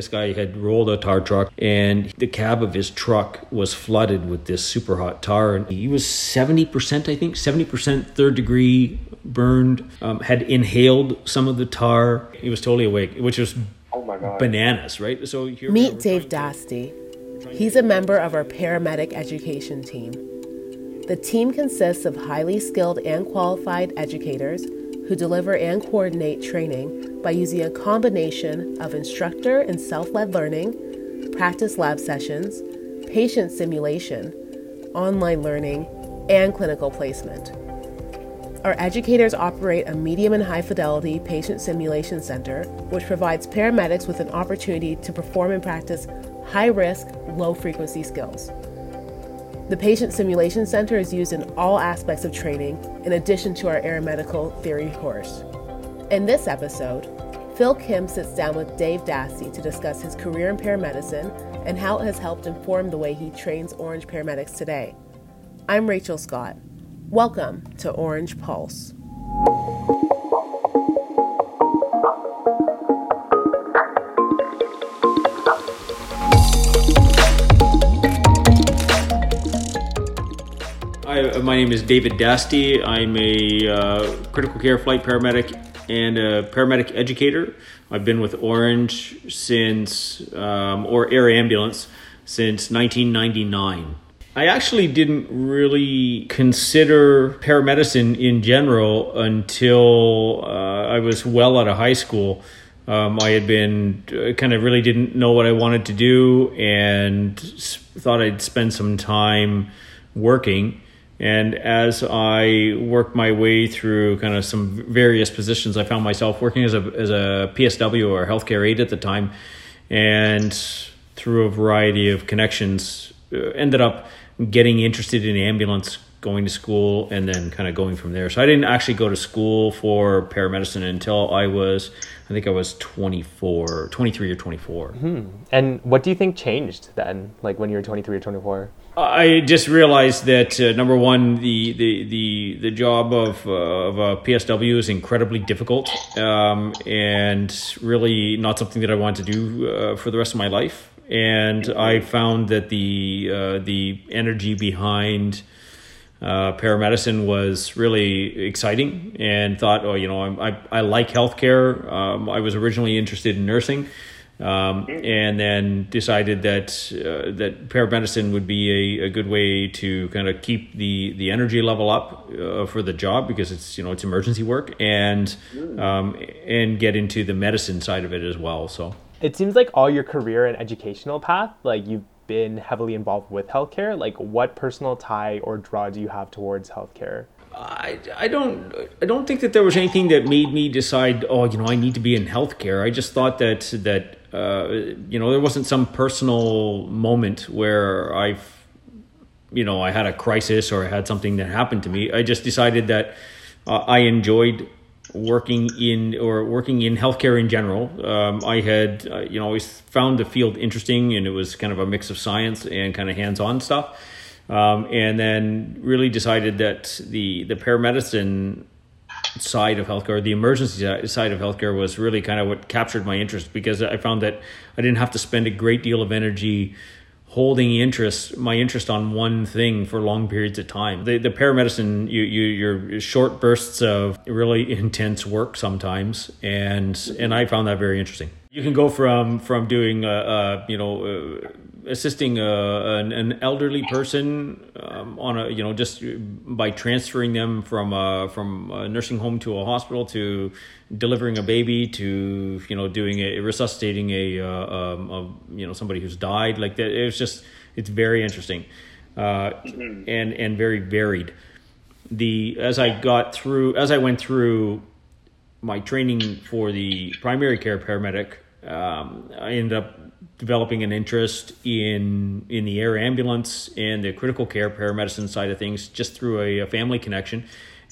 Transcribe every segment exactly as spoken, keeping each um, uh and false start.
This guy had rolled a tar truck, and the cab of his truck was flooded with this super hot tar. And he was seventy percent, I think, seventy percent third degree burned, um, had inhaled some of the tar. He was totally awake, which was oh my God. bananas, right? So here Meet Dave Dasti. He's a member of our paramedic education team. The team consists of highly skilled and qualified educators who deliver and coordinate training by using a combination of instructor and self-led learning, practice lab sessions, patient simulation, online learning, and clinical placement. Our educators operate a medium and high fidelity patient simulation center, which provides paramedics with an opportunity to perform and practice high-risk, low-frequency skills. The Patient Simulation Center is used in all aspects of training, in addition to our aeromedical theory course. In this episode, Phil Kim sits down with Dave Dasti to discuss his career in paramedicine and how it has helped inform the way he trains Ornge paramedics today. I'm Rachel Scott. Welcome to Ornge Pulse. My name is David Dasti. I'm a uh, critical care flight paramedic and a paramedic educator. I've been with Ornge since, um, or Air Ambulance, since nineteen ninety-nine. I actually didn't really consider paramedicine in general until uh, I was well out of high school. Um, I had been uh, kind of really didn't know what I wanted to do and thought I'd spend some time working. And as I worked my way through kind of some various positions, I found myself working as a as a P S W or healthcare aide at the time, and through a variety of connections, uh, ended up getting interested in ambulance, going to school, and then kind of going from there. So I didn't actually go to school for paramedicine until I was, I think I was twenty-four, twenty-three or twenty-four. Mm-hmm. And what do you think changed then, like when you were twenty-three or twenty-four? I just realized that uh, number one, the the the the job of uh, of a P S W is incredibly difficult, um, and really not something that I wanted to do uh, for the rest of my life. And I found that the uh, the energy behind uh, paramedicine was really exciting, and thought, oh, you know, I'm, I I like healthcare. Um, I was originally interested in nursing. Um, and then decided that uh, that paramedicine would be a, a good way to kind of keep the, the energy level up uh, for the job, because it's, you know, it's emergency work, and um, and get into the medicine side of it as well. So it seems like all your career and educational path, like you've been heavily involved with healthcare. Like, what personal tie or draw do you have towards healthcare? I, I don't I don't think that there was anything that made me decide, oh, you know, I need to be in healthcare. I just thought that that uh, you know, there wasn't some personal moment where I've, you know, I had a crisis or I had something that happened to me. I just decided that uh, I enjoyed working in or working in healthcare in general. Um, I had uh, you know, always found the field interesting, and it was kind of a mix of science and kind of hands-on stuff. Um, and then really decided that the, the paramedicine side of healthcare, the emergency side of healthcare, was really kind of what captured my interest, because I found that I didn't have to spend a great deal of energy holding interest, my interest on one thing for long periods of time. The, the paramedicine, you, you, your short bursts of really intense work sometimes. And, and I found that very interesting. You can go from, from doing, uh, uh you know, uh, assisting a, an, an elderly person um, on a, you know, just by transferring them from a, from a nursing home to a hospital, to delivering a baby, to, you know, doing a resuscitating a, uh, um, a you know, somebody who's died, like that. It was just, it's very interesting, uh, and, and very varied. The, as I got through, as I went through my training for the primary care paramedic, um, I ended up developing an interest in in the air ambulance and the critical care paramedicine side of things, just through a, a family connection,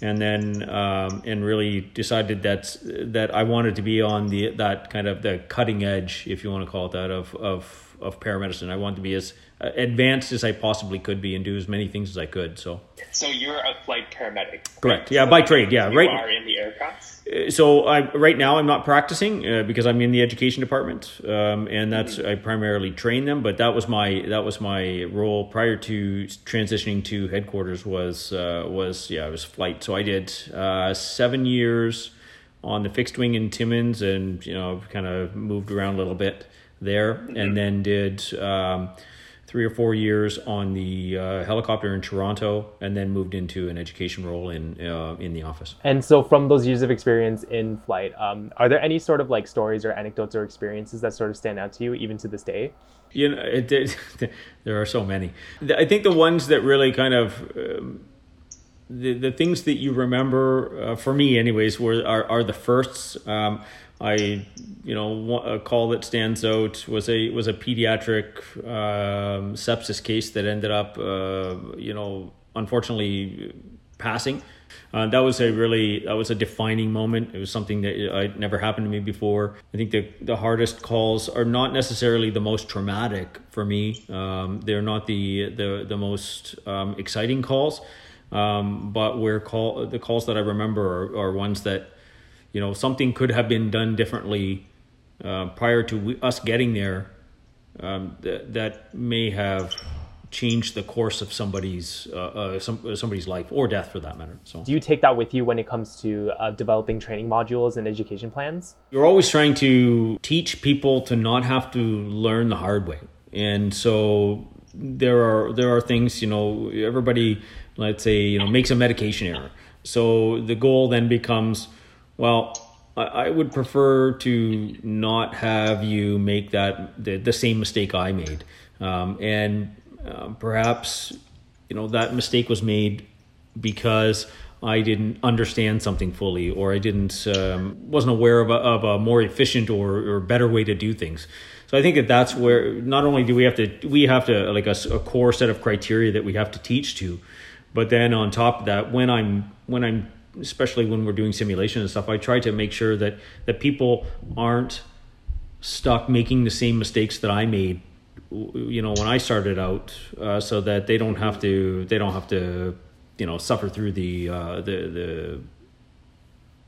and then um, and really decided that that I wanted to be on the that kind of the cutting edge, if you want to call it that, of of of paramedicine. I wanted to be as advanced as I possibly could be and do as many things as I could. So, so you're a flight paramedic. Correct. Yeah, by trade. Yeah, right. You are in the aircraft. So I right now I'm not practicing uh, because I'm in the education department, um, and that's mm-hmm. I primarily train them. But that was my that was my role prior to transitioning to headquarters. Was uh, was yeah, it was flight. So I did uh, seven years on the fixed wing in Timmins, and you know, kind of moved around a little bit there, mm-hmm. and then did um, three or four years on the uh, helicopter in Toronto, and then moved into an education role in uh, in the office. And so, from those years of experience in flight, um, are there any sort of like stories or anecdotes or experiences that sort of stand out to you, even to this day? You know, it, it, there are so many. I think the ones that really kind of um, The the things that you remember, uh, for me anyways, were are, are the firsts. Um, I, you know, a call that stands out was a was a pediatric um, sepsis case that ended up, uh, you know, unfortunately passing. Uh, that was a really that was a defining moment. It was something that I, never happened to me before. I think the the hardest calls are not necessarily the most traumatic for me. Um, they're not the the the most um, exciting calls. Um, but where call the calls that I remember are, are ones that, you know, something could have been done differently uh, prior to we, us getting there, um, th- that may have changed the course of somebody's uh, uh, some, somebody's life or death for that matter. So, do you take that with you when it comes to uh, developing training modules and education plans? You're always trying to teach people to not have to learn the hard way, and so there are there are things, you know, everybody, let's say, you know, makes a medication error. So the goal then becomes, well, I, I would prefer to not have you make that the, the same mistake I made. Um, and uh, perhaps, you know, that mistake was made because I didn't understand something fully, or I didn't um, wasn't aware of a, of a more efficient or, or better way to do things. So I think that that's where not only do we have to we have to like a, a core set of criteria that we have to teach to, but then on top of that, when I'm when I'm especially when we're doing simulation and stuff, I try to make sure that that people aren't stuck making the same mistakes that I made, you know, when I started out, uh, so that they don't have to they don't have to you know suffer through the uh, the the.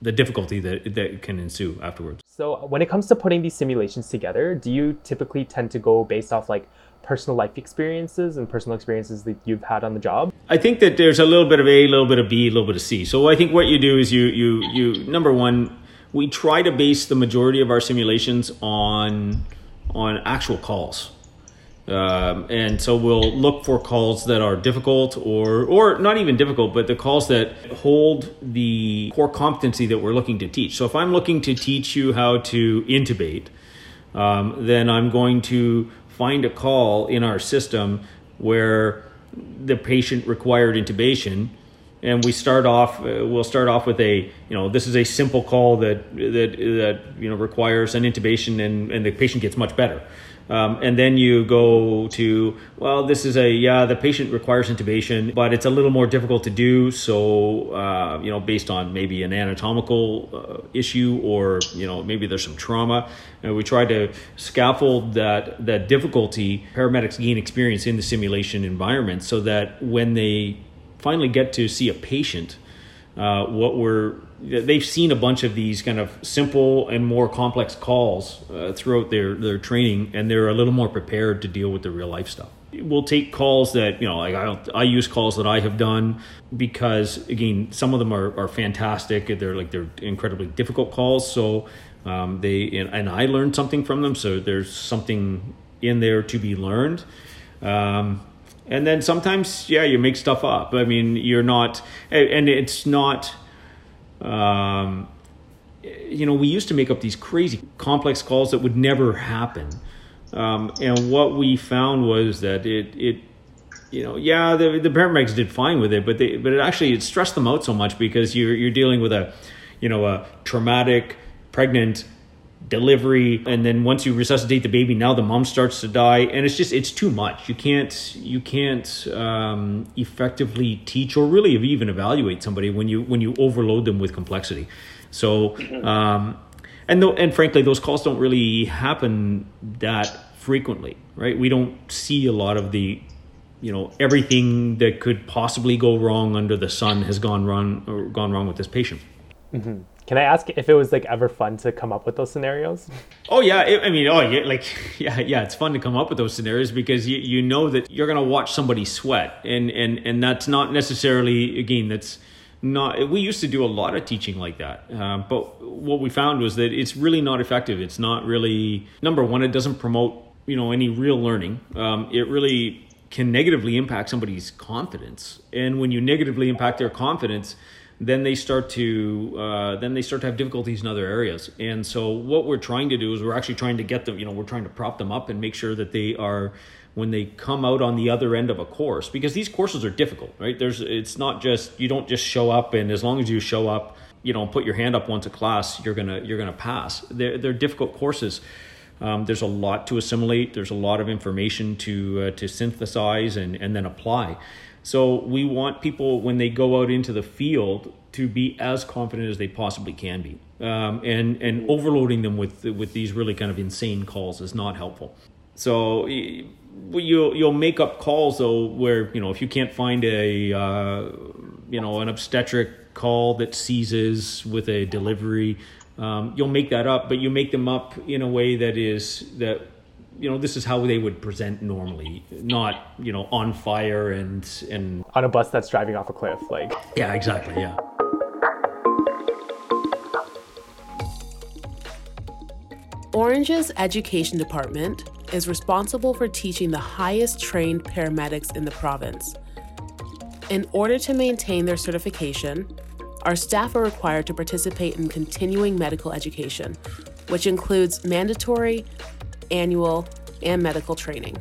the difficulty that that can ensue afterwards. So when it comes to putting these simulations together, do you typically tend to go based off like personal life experiences and personal experiences that you've had on the job? I think that there's a little bit of A, a little bit of B, a little bit of C. So I think what you do is you, you, you number one, we try to base the majority of our simulations on on actual calls. Um, and so we'll look for calls that are difficult or or not even difficult, but the calls that hold the core competency that we're looking to teach. So if I'm looking to teach you how to intubate, um, then I'm going to find a call in our system where the patient required intubation. And we start off, uh, we'll start off with a, you know, this is a simple call that, that, that you know, requires an intubation and, and the patient gets much better. Um, and then you go to, well, this is a, yeah, the patient requires intubation, but it's a little more difficult to do. So, uh, you know, based on maybe an anatomical uh, issue or, you know, maybe there's some trauma. And we try to scaffold that, that difficulty. Paramedics gain experience in the simulation environment so that when they finally get to see a patient, uh, what we're, they've seen a bunch of these kind of simple and more complex calls uh, throughout their, their training, and they're a little more prepared to deal with the real life stuff. We'll take calls that, you know, like I, I use calls that I have done because, again, some of them are, are fantastic. They're like, they're incredibly difficult calls. So um, they, and, and I learned something from them. So there's something in there to be learned. Um, and then sometimes, yeah, you make stuff up. I mean, you're not, and it's not, Um, you know, we used to make up these crazy complex calls that would never happen. Um, and what we found was that it, it, you know, yeah, the, the paramedics did fine with it, but they, but it actually, it stressed them out so much because you're, you're dealing with a, you know, a traumatic pregnant delivery. And then once you resuscitate the baby, now the mom starts to die. And it's just, it's too much. You can't, you can't um, effectively teach or really even evaluate somebody when you, when you overload them with complexity. So um, And th- and frankly, those calls don't really happen that frequently, right? We don't see a lot of the, you know, everything that could possibly go wrong under the sun has gone wrong or gone wrong with this patient. Mm-hmm. Can I ask if it was like ever fun to come up with those scenarios? Oh yeah, it, I mean, oh yeah, like yeah, yeah, it's fun to come up with those scenarios because you you know that you're gonna watch somebody sweat, and and and that's not necessarily again that's not. We used to do a lot of teaching like that, uh, but what we found was that it's really not effective. It's not really number one. It doesn't promote you know any real learning. Um, it really can negatively impact somebody's confidence, and when you negatively impact their confidence, then they start to uh, then they start to have difficulties in other areas. And so what we're trying to do is we're actually trying to get them, you know, we're trying to prop them up and make sure that they are, when they come out on the other end of a course, because these courses are difficult, right? There's, it's not just, you don't just show up and as long as you show up, you know, put your hand up once a class, you're gonna you're gonna pass. They're they're difficult courses. Um, there's a lot to assimilate. There's a lot of information to uh, to synthesize and, and then apply. So we want people, when they go out into the field, to be as confident as they possibly can be. Um, and, and overloading them with with these really kind of insane calls is not helpful. So you'll, you'll make up calls, though, where, you know, if you can't find a, uh, you know, an obstetric call that seizes with a delivery, um, you'll make that up, but you make them up in a way that is that, you know, this is how they would present normally, not, you know, on fire and and on a bus that's driving off a cliff, like. Yeah, exactly. Yeah. Ornge's education department is responsible for teaching the highest trained paramedics in the province. In order to maintain their certification, our staff are required to participate in continuing medical education, which includes mandatory, annual, and medical training.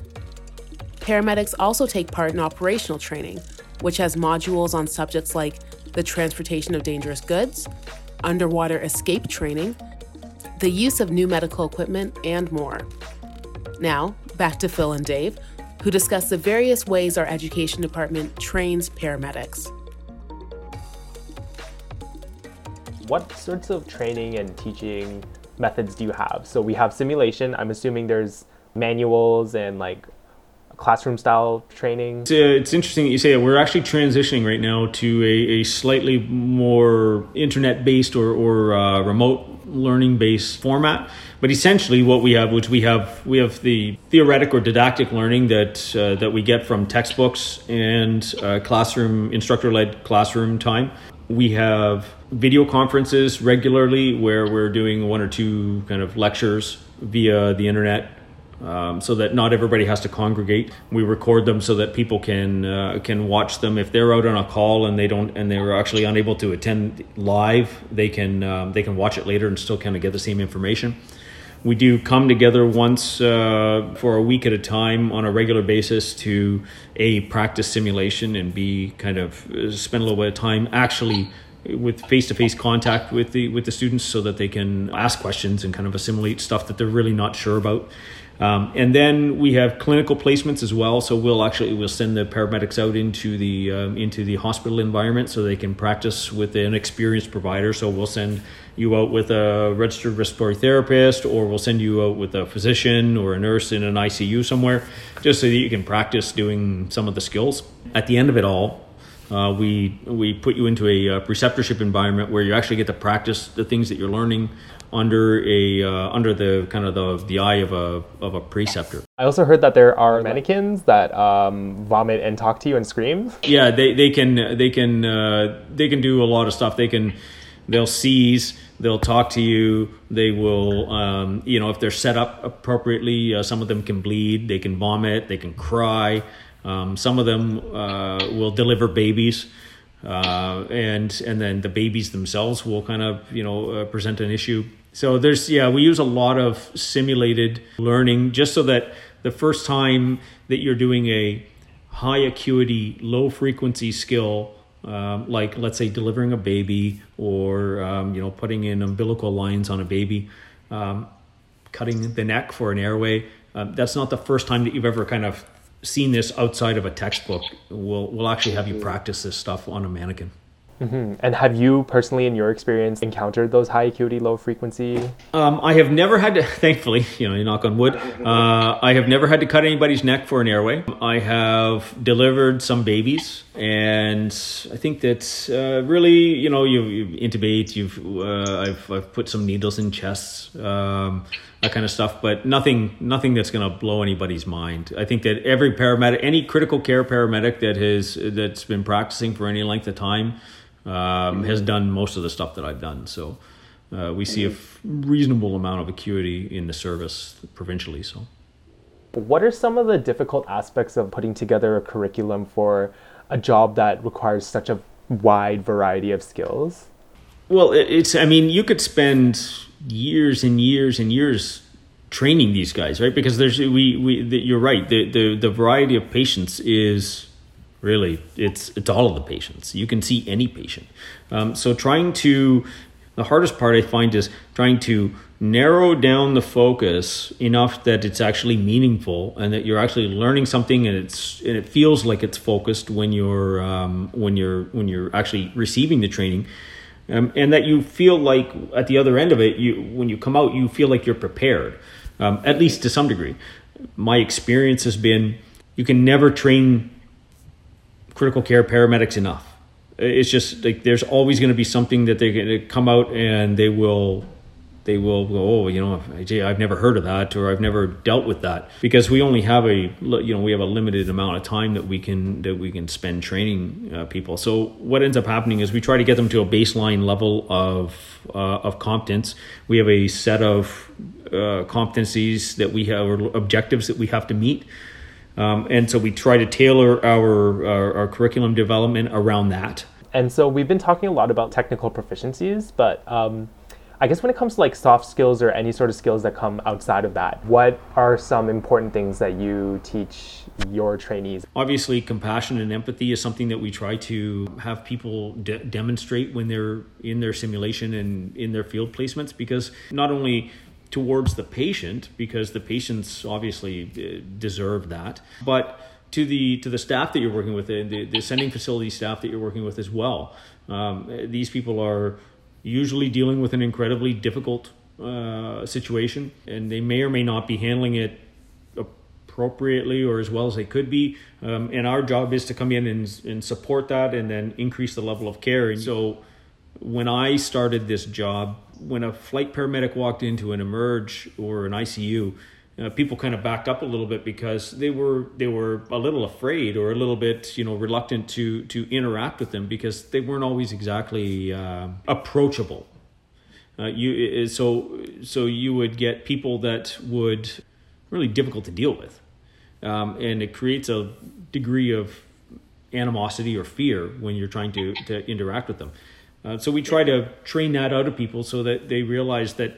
Paramedics also take part in operational training, which has modules on subjects like the transportation of dangerous goods, underwater escape training, the use of new medical equipment, and more. Now, back to Phil and Dave, who discuss the various ways our education department trains paramedics. What sorts of training and teaching methods do you have? So we have simulation. I'm assuming there's manuals and like classroom style training. It's, uh, it's interesting that you say that. We're actually transitioning right now to a, a slightly more internet based or, or uh, remote learning based format. But essentially what we have, which we have, we have the theoretic or didactic learning that uh, that we get from textbooks and uh, classroom, instructor led classroom time. We have video conferences regularly where we're doing one or two kind of lectures via the internet, um, so that not everybody has to congregate. We record them so that people can uh, can watch them. If they're out on a call and they don't and they're actually unable to attend live, they can um, they can watch it later and still kind of get the same information. We do come together once uh, for a week at a time on a regular basis to A, practice simulation, and B, kind of spend a little bit of time actually with face-to-face contact with the with the students so that they can ask questions and kind of assimilate stuff that they're really not sure about. Um, and then we have clinical placements as well. So we'll actually we'll send the paramedics out into the um, into the hospital environment so they can practice with an experienced provider. So we'll send you out with a registered respiratory therapist, or we'll send you out with a physician or a nurse in an I C U somewhere, just so that you can practice doing some of the skills. At the end of it all, uh, we we put you into a uh, preceptorship environment where you actually get to practice the things that you're learning under a uh, under the kind of the the eye of a of a preceptor. I also heard that there are mannequins that um, vomit and talk to you and scream. Yeah, they they can they can uh, they can do a lot of stuff. They can they'll seize, they'll talk to you. They will um, you know if they're set up appropriately. Uh, some of them can bleed. They can vomit. They can cry. Um, some of them uh, will deliver babies. Uh, and and then the babies themselves will kind of you know uh, present an issue. So there's yeah we use a lot of simulated learning just so that the first time that you're doing a high acuity, low frequency skill, um, like let's say delivering a baby or um, you know putting in umbilical lines on a baby, um, cutting the neck for an airway. Um, that's not the first time that you've ever kind of seen this outside of a textbook. We'll we'll actually have you practice this stuff on a mannequin. Mm-hmm. And have you personally, in your experience, encountered those high acuity, low frequency? Um, I have never had to, thankfully, you know, you knock on wood, uh, I have never had to cut anybody's neck for an airway. I have delivered some babies, and I think that uh, really, you know, you, you intubate, you've, uh, I've, I've put some needles in chests, um, that kind of stuff, but nothing, nothing that's going to blow anybody's mind. I think that every paramedic, any critical care paramedic that has, that's been practicing for any length of time, Um, has done most of the stuff that I've done. So uh, we see a f- reasonable amount of acuity in the service provincially. So, what are some of the difficult aspects of putting together a curriculum for a job that requires such a wide variety of skills? Well, it's, I mean, you could spend years and years and years training these guys, right? Because there's, we, we, the, you're right. The, the, the variety of patients is, really, it's it's all of the patients. You can see any patient. Um, so trying to, the hardest part I find is trying to narrow down the focus enough that it's actually meaningful and that you're actually learning something, and it's and it feels like it's focused when you're um, when you're when you're actually receiving the training, um, and that you feel like at the other end of it, you when you come out, you feel like you're prepared, um, at least to some degree. My experience has been you can never train critical care paramedics enough. It's just like there's always going to be something that they're going to come out and they will they will go, oh, you know, I've never heard of that, or I've never dealt with that, because we only have a you know we have a limited amount of time that we can that we can spend training uh, people. So what ends up happening is we try to get them to a baseline level of uh, of competence. We have a set of uh, competencies that we have, or objectives that we have to meet. Um, and so we try to tailor our, our, our curriculum development around that. And so we've been talking a lot about technical proficiencies, but um, I guess when it comes to like soft skills or any sort of skills that come outside of that, what are some important things that you teach your trainees? Obviously, compassion and empathy is something that we try to have people de- demonstrate when they're in their simulation and in their field placements, because not only towards the patient, because the patients obviously deserve that, but to the to the staff that you're working with, the, the sending facility staff that you're working with as well. Um, these people are usually dealing with an incredibly difficult uh, situation, and they may or may not be handling it appropriately or as well as they could be. Um, and our job is to come in and, and support that, and then increase the level of care. And so when I started this job, when a flight paramedic walked into an emerge or an I C U, uh, people kind of backed up a little bit because they were they were a little afraid or a little bit you know reluctant to to interact with them, because they weren't always exactly uh, approachable. Uh, you so so you would get people that would really difficult to deal with, um, and it creates a degree of animosity or fear when you're trying to, to interact with them. Uh, so we try to train that out of people so that they realize that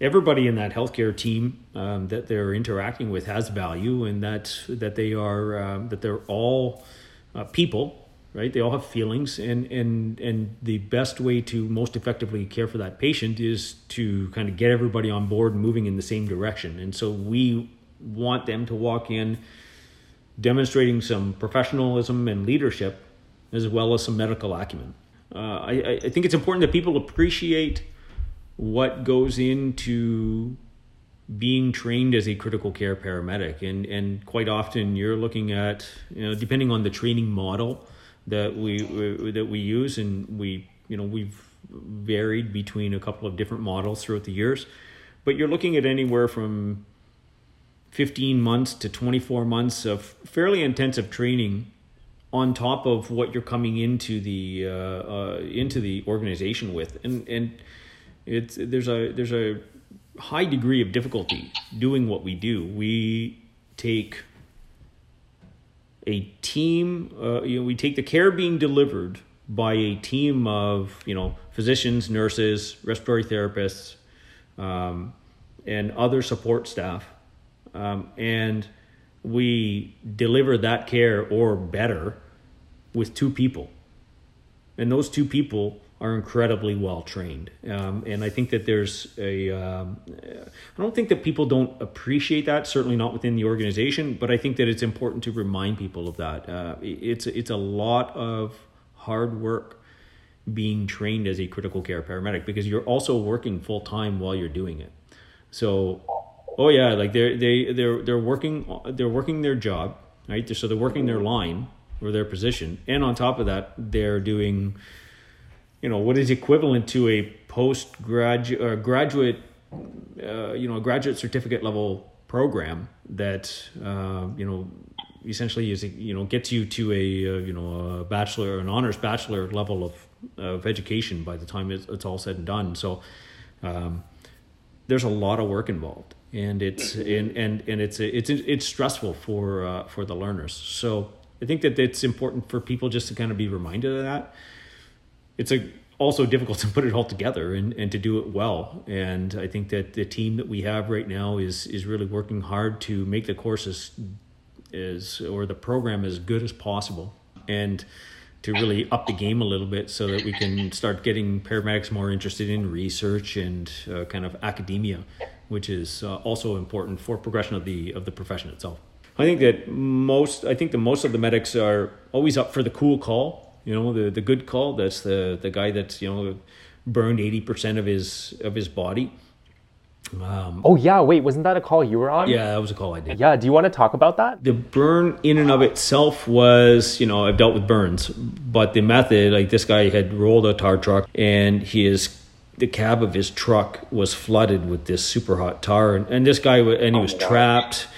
everybody in that healthcare team um, that they're interacting with has value, and that that they are um, that they're all uh, people, right? They all have feelings, and and and the best way to most effectively care for that patient is to kind of get everybody on board and moving in the same direction. And so we want them to walk in demonstrating some professionalism and leadership, as well as some medical acumen. Uh, I, I think it's important that people appreciate what goes into being trained as a critical care paramedic, and and quite often you're looking at, you know, depending on the training model that we, we that we use, and we you know we've varied between a couple of different models throughout the years, but you're looking at anywhere from fifteen months to twenty-four months of fairly intensive training on top of what you're coming into the uh, uh, into the organization with, and and it's there's a there's a high degree of difficulty doing what we do. We take a team, uh, you know, we take the care being delivered by a team of you know physicians, nurses, respiratory therapists, um, and other support staff, um, and we deliver that care or better with two people, and those two people are incredibly well trained. Um, and I think that there's a, um, I don't think that people don't appreciate that, certainly not within the organization, but I think that it's important to remind people of that. Uh, it's, it's a lot of hard work, being trained as a critical care paramedic, because you're also working full time while you're doing it. So, oh yeah, like they're they they're they're working they're working their job, right? So they're working their line or their position, and on top of that, they're doing, you know, what is equivalent to a post graduate uh, graduate, uh, you know, a graduate certificate level program that uh, you know. Essentially, is you know gets you to a uh, you know a bachelor, an honors bachelor level of of education by the time it's, it's all said and done. So um, there's a lot of work involved, and it's and and and it's it's it's stressful for uh, for the learners. So I think that it's important for people just to kind of be reminded of that. It's a also difficult to put it all together and, and to do it well. And I think that the team that we have right now is is really working hard to make the courses is or the program as good as possible, and to really up the game a little bit so that we can start getting paramedics more interested in research and uh, kind of academia, which is uh, also important for progression of the of the profession itself. I think that most I think the most of the medics are always up for the cool call, you know, the the good call. That's the the guy that's, you know, burned eighty percent of his of his body. Um, oh yeah, wait, wasn't that a call you were on? Yeah, that was a call I did. Yeah, do you want to talk about that? The burn in and of itself was, you know, I've dealt with burns, but the method, like this guy had rolled a tar truck and his, the cab of his truck was flooded with this super hot tar, and, and this guy, and he was oh trapped.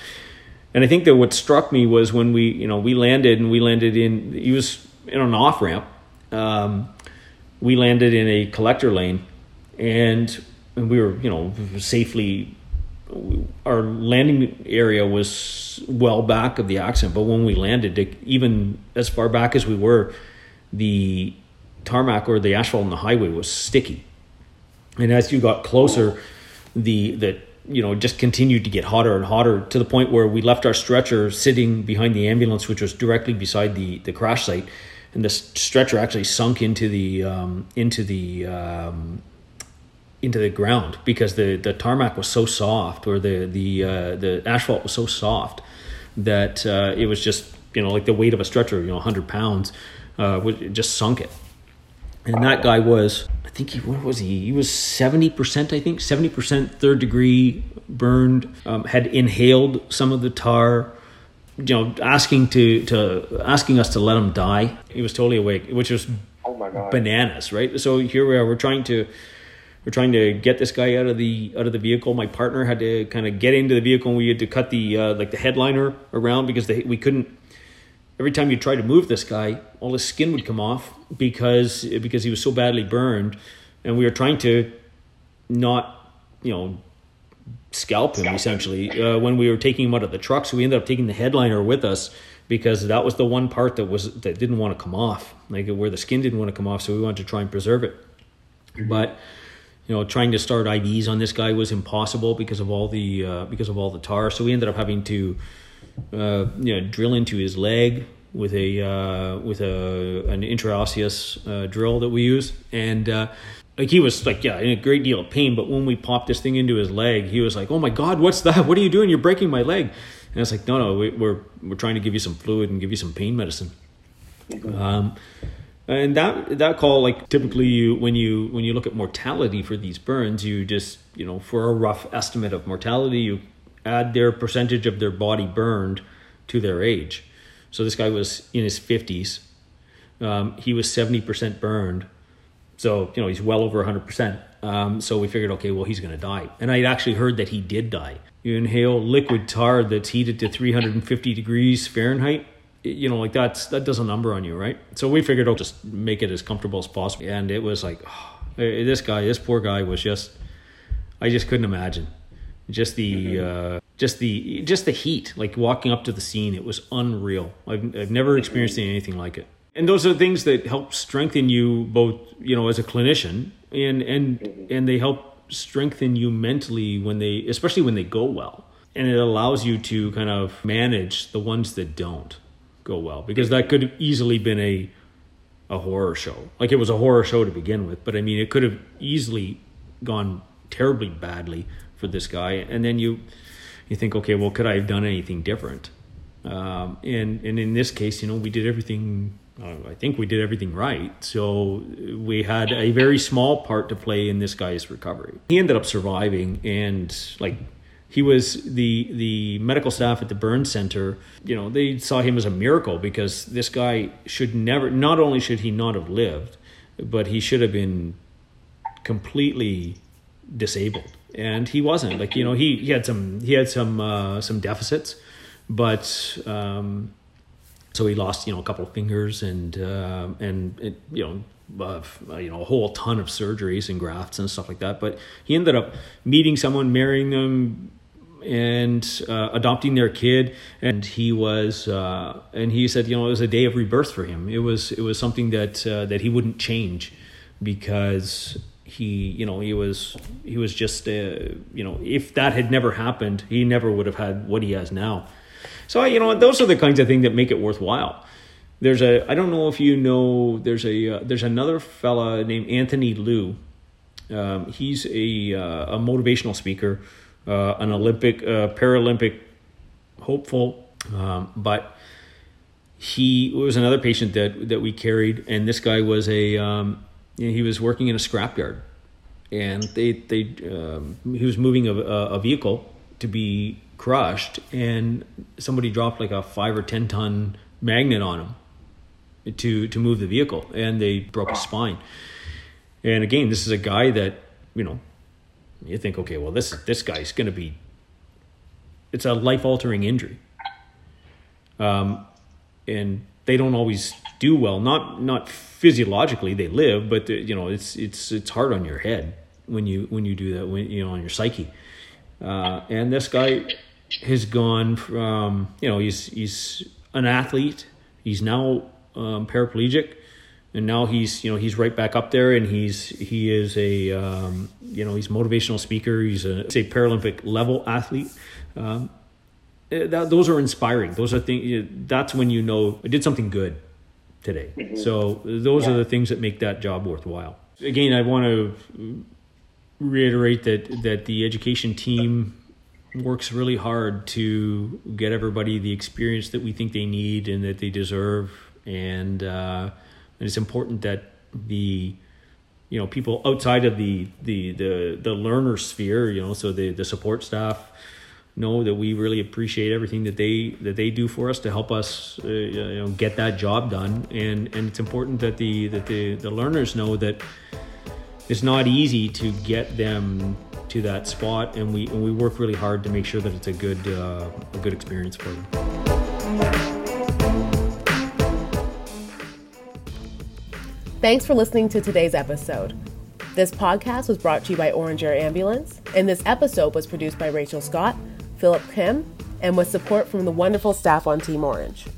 And I think that what struck me was when we, you know, we landed and we landed in, he was in an off ramp. Um, we landed in a collector lane, and and we were, you know, safely, our landing area was well back of the accident. But when we landed, even as far back as we were, the tarmac or the asphalt on the highway was sticky. And as you got closer, the, the you know, just continued to get hotter and hotter, to the point where we left our stretcher sitting behind the ambulance, which was directly beside the, the crash site. And the stretcher actually sunk into the, um, into the, um, into the ground, because the, the tarmac was so soft, or the the uh, the asphalt was so soft that uh, it was just, you know, like the weight of a stretcher, you know, one hundred pounds, uh, it just sunk it. And that guy was, I think he, what was he? He was seventy percent, I think, seventy percent third degree burned, um, had inhaled some of the tar, you know, asking to, to asking us to let him die. He was totally awake, which was oh my God. Bananas, right? So here we are, we're trying to, We're trying to get this guy out of the out of the vehicle. My partner had to kind of get into the vehicle, and we had to cut the uh, like the headliner around, because they, we couldn't. Every time you try to move this guy, all his skin would come off because because he was so badly burned, and we were trying to not, you know, scalp him essentially uh, when we were taking him out of the truck. So we ended up taking the headliner with us, because that was the one part that was that didn't want to come off, like where the skin didn't want to come off. So we wanted to try and preserve it, but. You know, trying to start I Vs on this guy was impossible because of all the uh, because of all the tar. So we ended up having to, uh, you know, drill into his leg with a uh, with a an intraosseous uh, drill that we use. And uh, like he was like, yeah, in a great deal of pain. But when we popped this thing into his leg, he was like, "Oh my God, what's that? What are you doing? You're breaking my leg!" And I was like, "No, no, we, we're we're trying to give you some fluid and give you some pain medicine." Um, And that that call, like typically you when you when you look at mortality for these burns, you just, you know, for a rough estimate of mortality, you add their percentage of their body burned to their age. So this guy was in his fifties. Um, he was seventy percent burned. So, you know, he's well over one hundred percent. Um, so we figured, okay, well, he's going to die. And I'd actually heard that he did die. You inhale liquid tar that's heated to three hundred fifty degrees Fahrenheit. You know, like that's, that does a number on you, right? So we figured, I'll just make it as comfortable as possible. And it was like, oh, this guy, this poor guy was just, I just couldn't imagine. Just the, mm-hmm. uh, just the, just the heat, like walking up to the scene, it was unreal. I've, I've never experienced anything like it. And those are the things that help strengthen you both, you know, as a clinician, and, and, mm-hmm. and they help strengthen you mentally when they, especially when they go well. And it allows you to kind of manage the ones that don't go well, because that could have easily been a a horror show. Like it was a horror show to begin with, but I mean it could have easily gone terribly badly for this guy. And then you you think, okay, well, could I have done anything different? Um and and in this case, you know, we did everything uh, I think we did everything right. So we had a very small part to play in this guy's recovery. He ended up surviving, and like he was the the medical staff at the burn center, you know, they saw him as a miracle, because this guy should never, not only should he not have lived, but he should have been completely disabled. And he wasn't. Like, you know, he, he had some he had some uh, some deficits, but um, so he lost, you know, a couple of fingers and uh, and it, you know. Uh, you know, a whole ton of surgeries and grafts and stuff like that. But he ended up meeting someone, marrying them, and uh, adopting their kid. And he was, uh, and he said, you know, it was a day of rebirth for him. It was, it was something that uh, that he wouldn't change, because he, you know, he was, he was just, uh, you know, if that had never happened, he never would have had what he has now. So, you know, those are the kinds of things that make it worthwhile. There's a, I don't know if you know, there's a, uh, there's another fella named Anthony Liu. Um, he's a, uh, a motivational speaker, uh, an Olympic, uh, Paralympic hopeful. Um, but he was another patient that, that we carried. And this guy was a, um, he was working in a scrapyard, and they, they, um, he was moving a, a vehicle to be crushed, and somebody dropped like a five or ten ton magnet on him to to move the vehicle, and they broke his spine. And again, this is a guy that, you know, you think, okay, well, this this guy's gonna be, it's a life-altering injury, um and they don't always do well, not not physiologically, they live, but you know, it's it's it's hard on your head when you when you do that, when you know, on your psyche. Uh and this guy has gone from, you know, he's he's an athlete, he's now um, paraplegic, and now he's, you know, he's right back up there, and he's he is a um, you know, he's a motivational speaker, he's a say Paralympic level athlete. Um, that, those are inspiring. Those are things. That's when you know I did something good today. Mm-hmm. So those yeah. are the things that make that job worthwhile. Again, I want to reiterate that that the education team works really hard to get everybody the experience that we think they need and that they deserve. And, uh, and it's important that the, you know, people outside of the, the, the, the learner sphere, you know, so the, the support staff know that we really appreciate everything that they, that they do for us to help us, uh, you know, get that job done. And, and it's important that the, that the, the learners know that it's not easy to get them to that spot, and we and we work really hard to make sure that it's a good uh, a good experience for them. Thanks for listening to today's episode. This podcast was brought to you by Ornge Ambulance, and this episode was produced by Rachel Scott, Philip Kim, and with support from the wonderful staff on Team Ornge.